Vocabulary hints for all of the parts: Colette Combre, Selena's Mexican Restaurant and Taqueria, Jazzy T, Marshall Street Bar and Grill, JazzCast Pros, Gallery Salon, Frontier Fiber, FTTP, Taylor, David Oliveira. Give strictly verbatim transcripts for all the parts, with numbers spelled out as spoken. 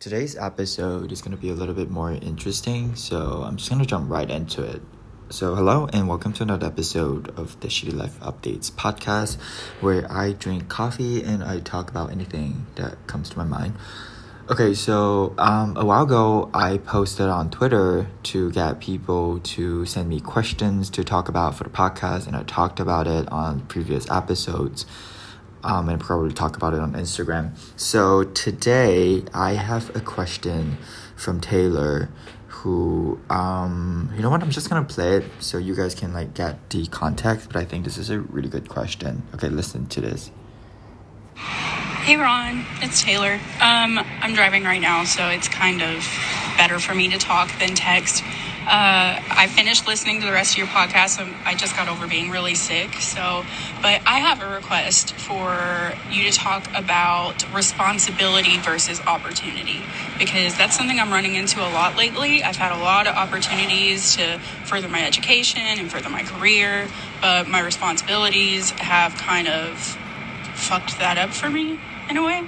Today's episode is going to be a little bit more interesting, so I'm just going to jump right into it. So hello and welcome to another episode of the Shitty Life Updates podcast, where I drink coffee and I talk about anything that comes to my mind. Okay, so um, a while ago, I posted on Twitter to get people to send me questions to talk about for the podcast, and I talked about it on previous episodes. Um, and probably talk about it on Instagram. So today I have a question from Taylor who, um, you know what, I'm just going to play it so you guys can like get the context, but I think this is a really good question. Okay, listen to this. Hey Ron, it's Taylor. Um, I'm driving right now, so it's kind of better for me to talk than text. Uh, I finished listening to the rest of your podcast. I'm, I just got over being really sick. So, but I have a request for you to talk about responsibility versus opportunity, because that's something I'm running into a lot lately. I've had a lot of opportunities to further my education and further my career, but my responsibilities have kind of fucked that up for me in a way.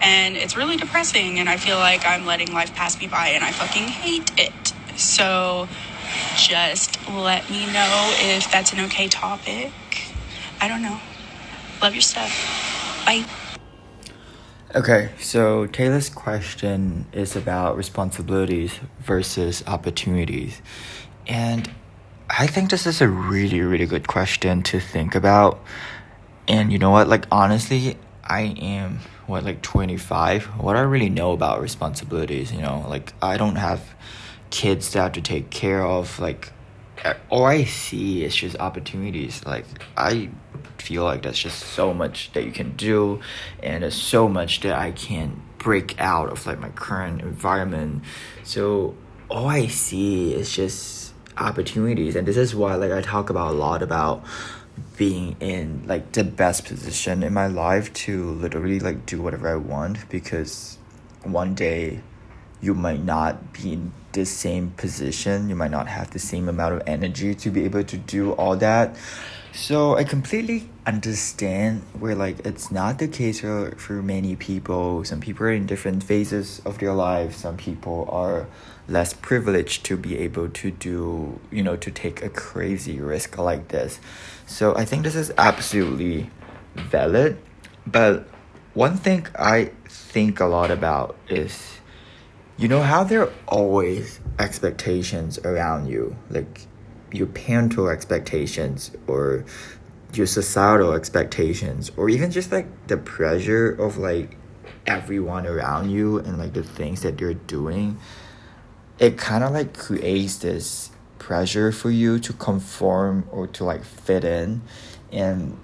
And it's really depressing. And I feel like I'm letting life pass me by and I fucking hate it. So just let me know if that's an okay topic. I don't know. Love your stuff. Bye. Okay, so Taylor's question is about responsibilities versus opportunities. And I think this is a really, really good question to think about. And you know what? Like, honestly, I am, what, like twenty-five? What I really know about responsibilities, you know? Like, I don't have kids to have to take care of. Like, all I see is just opportunities. Like, I feel like that's just so much that you can do, and there's so much that I can break out of like my current environment. So all I see is just opportunities, and this is why like I talk about a lot about being in like the best position in my life to literally like do whatever I want, because one day you might not be in the same position. You might not have the same amount of energy to be able to do all that. So I completely understand where like it's not the case for, for many people. Some people are in different phases of their life. Some people are less privileged to be able to do, you know, to take a crazy risk like this. So I think this is absolutely valid. But one thing I think a lot about is, you know how there are always expectations around you, like your parental expectations or your societal expectations, or even just like the pressure of like everyone around you and like the things that they're doing. It kind of like creates this pressure for you to conform or to like fit in. And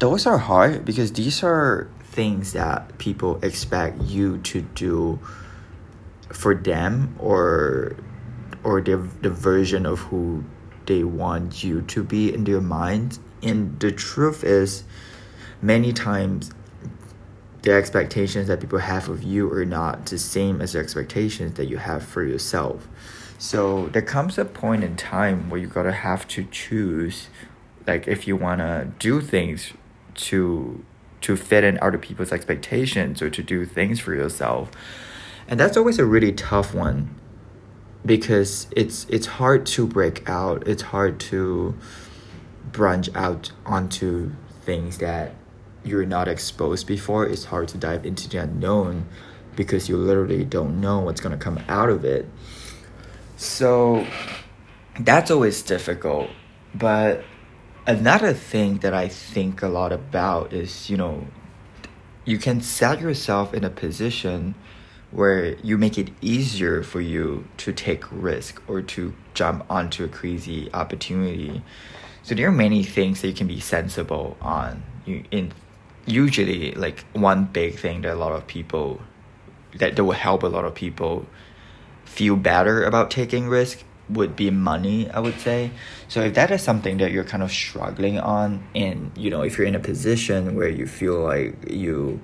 those are hard because these are things that people expect you to do for them, or or the the version of who they want you to be in their mind. And the truth is, many times the expectations that people have of you are not the same as the expectations that you have for yourself. So there comes a point in time where you gotta have to choose, like if you wanna do things to to fit in other people's expectations or to do things for yourself. And that's always a really tough one, because it's it's hard to break out. It's hard to branch out onto things that you're not exposed before. It's hard to dive into the unknown because you literally don't know what's going to come out of it. So that's always difficult. But another thing that I think a lot about is, you know, you can set yourself in a position where you make it easier for you to take risk or to jump onto a crazy opportunity. So there are many things that you can be sensible on. You in usually like one big thing that a lot of people that, that will help a lot of people feel better about taking risk would be money, I would say. So if that is something that you're kind of struggling on, and you know, if you're in a position where you feel like you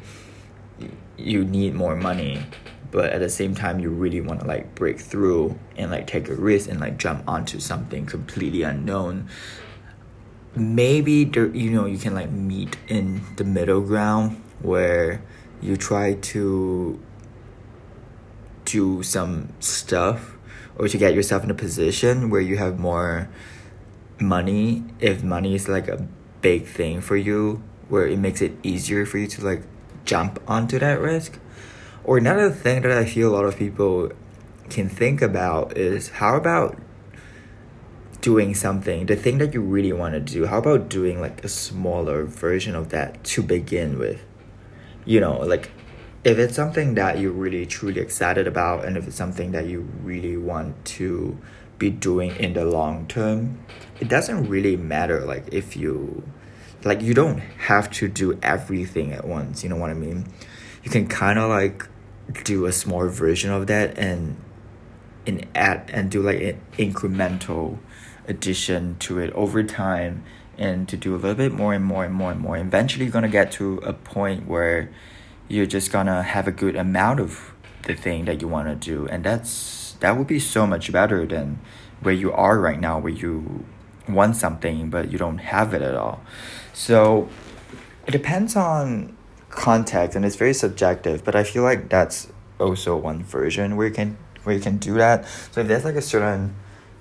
you need more money, but at the same time, you really want to like break through and like take a risk and like jump onto something completely unknown. Maybe there, you know, you can like meet in the middle ground where you try to to some stuff or to get yourself in a position where you have more money, if money is like a big thing for you, where it makes it easier for you to like jump onto that risk. Or another thing that I feel a lot of people can think about is, how about doing something, the thing that you really want to do, how about doing like a smaller version of that to begin with? You know, like if it's something that you're really truly excited about, and if it's something that you really want to be doing in the long term, it doesn't really matter like if you like you don't have to do everything at once, you know what I mean? You can kind of like do a small version of that and and add and do like an incremental addition to it over time, and to do a little bit more and more and more and more. Eventually you're going to get to a point where you're just going to have a good amount of the thing that you want to do, and that's that would be so much better than where you are right now, where you want something but you don't have it at all. So it depends on context, and it's very subjective, but I feel like that's also one version where you can where you can do that. So if there's like a certain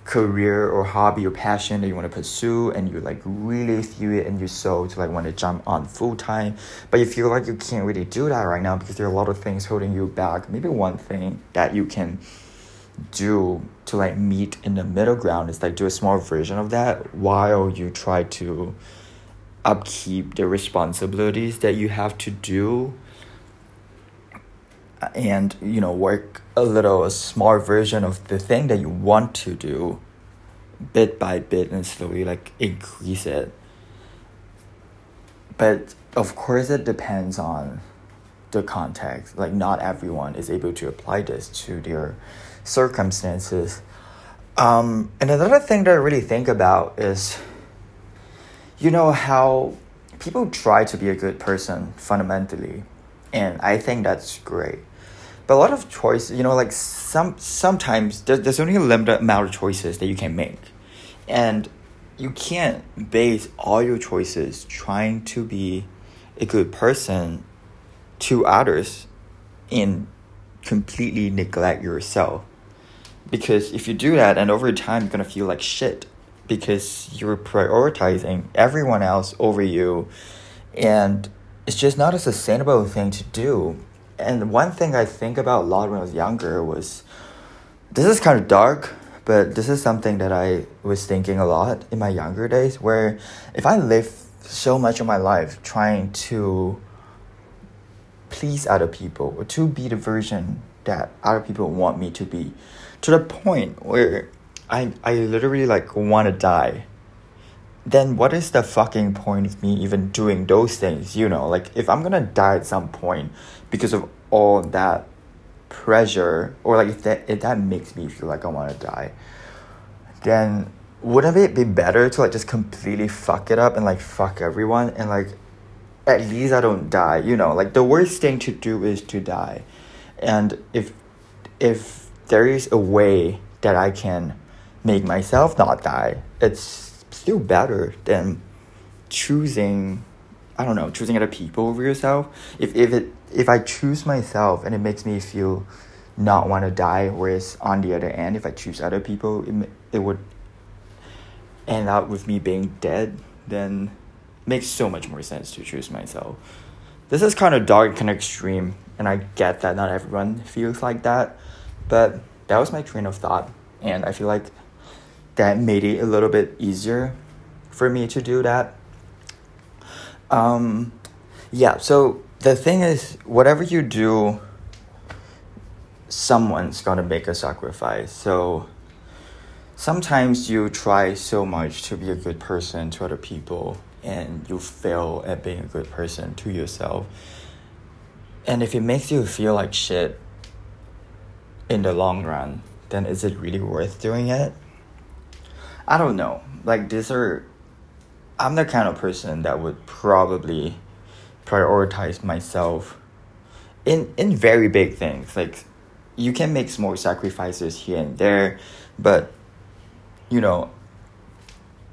career or hobby or passion that you want to pursue, and you like really feel it and you're so to like want to jump on full time, but you feel like you can't really do that right now because there are a lot of things holding you back, maybe one thing that you can do to like meet in the middle ground is like do a small version of that while you try to upkeep the responsibilities that you have to do, and you know, work a little a small version of the thing that you want to do bit by bit, and slowly like increase it. But of course it depends on the context, like not everyone is able to apply this to their circumstances. Um and another thing that I really think about is, you know, how people try to be a good person fundamentally, and I think that's great. But a lot of choice, you know, like some sometimes there's, there's only a limited amount of choices that you can make, and you can't base all your choices trying to be a good person to others and completely neglect yourself. Because if you do that, and over time you're gonna feel like shit because you're prioritizing everyone else over you, and it's just not a sustainable thing to do. And one thing I think about a lot when I was younger was, this is kind of dark, but this is something that I was thinking a lot in my younger days, where if I live so much of my life trying to please other people, or to be the version that other people want me to be, to the point where I, I literally like want to die, then what is the fucking point of me even doing those things? You know, like if I'm going to die at some point because of all that pressure, or like if that, if that makes me feel like I want to die, then wouldn't it be better to like just completely fuck it up and like fuck everyone, and like at least I don't die? You know, like the worst thing to do is to die. And if if there is a way that I can make myself not die, it's still better than choosing, I don't know, choosing other people over yourself. If if it if I choose myself and it makes me feel not want to die, whereas on the other end, if I choose other people, it, it would end up with me being dead, then it makes so much more sense to choose myself. This is kind of dark, kind of extreme, and I get that not everyone feels like that, but that was my train of thought, and I feel like that made it a little bit easier for me to do that. Um, yeah, so the thing is, whatever you do, someone's going to make a sacrifice. So sometimes you try so much to be a good person to other people, and you fail at being a good person to yourself. And if it makes you feel like shit in the long run, then is it really worth doing it? I don't know, like these are, I'm the kind of person that would probably prioritize myself in, in very big things. Like you can make small sacrifices here and there, but you know,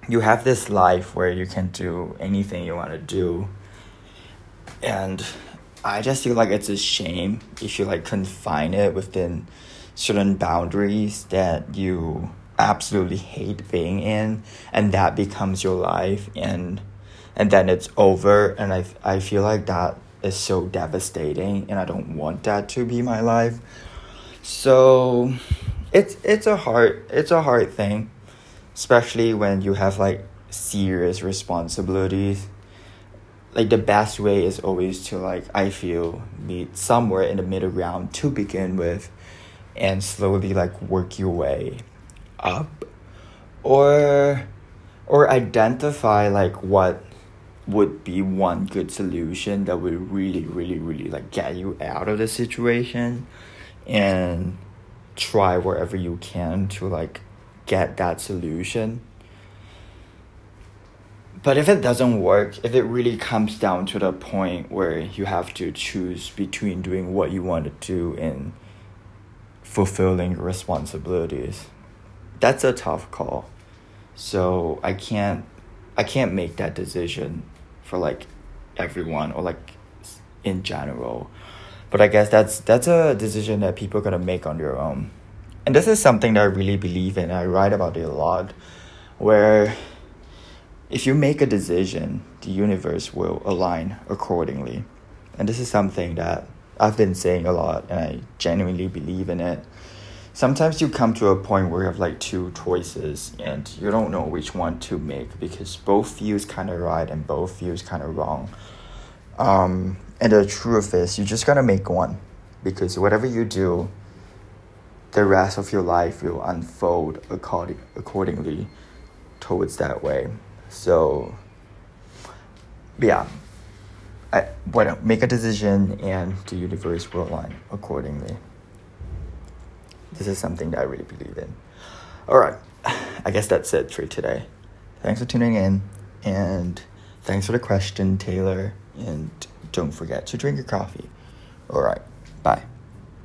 you have this life where you can do anything you want to do. And I just feel like it's a shame if you like confine it within certain boundaries that you absolutely hate being in, and that becomes your life, and and then it's over. And I, I feel like that is so devastating, and I don't want that to be my life. So it's it's a hard it's a hard thing, especially when you have like serious responsibilities. Like, the best way is always to, like, I feel, meet somewhere in the middle ground to begin with, and slowly, like, work your way up, or or identify, like, what would be one good solution that would really, really, really, like, get you out of the situation, and try wherever you can to, like, get that solution. But if it doesn't work, if it really comes down to the point where you have to choose between doing what you want to do and fulfilling your responsibilities, that's a tough call. So I can't, I can't make that decision for like everyone or like in general. But I guess that's that's a decision that people are gonna make on their own. And this is something that I really believe in. I write about it a lot, where if you make a decision, the universe will align accordingly. And this is something that I've been saying a lot, and I genuinely believe in it. Sometimes you come to a point where you have like two choices and you don't know which one to make, because both feels kind of right and both feels kind of wrong. Um, and the truth is, you just gotta make one, because whatever you do, the rest of your life will unfold according accordingly towards that way. So, yeah, I well, make a decision and the universe will align accordingly. This is something that I really believe in. All right, I guess that's it for today. Thanks for tuning in, and thanks for the question, Taylor. And don't forget to drink your coffee. All right, bye.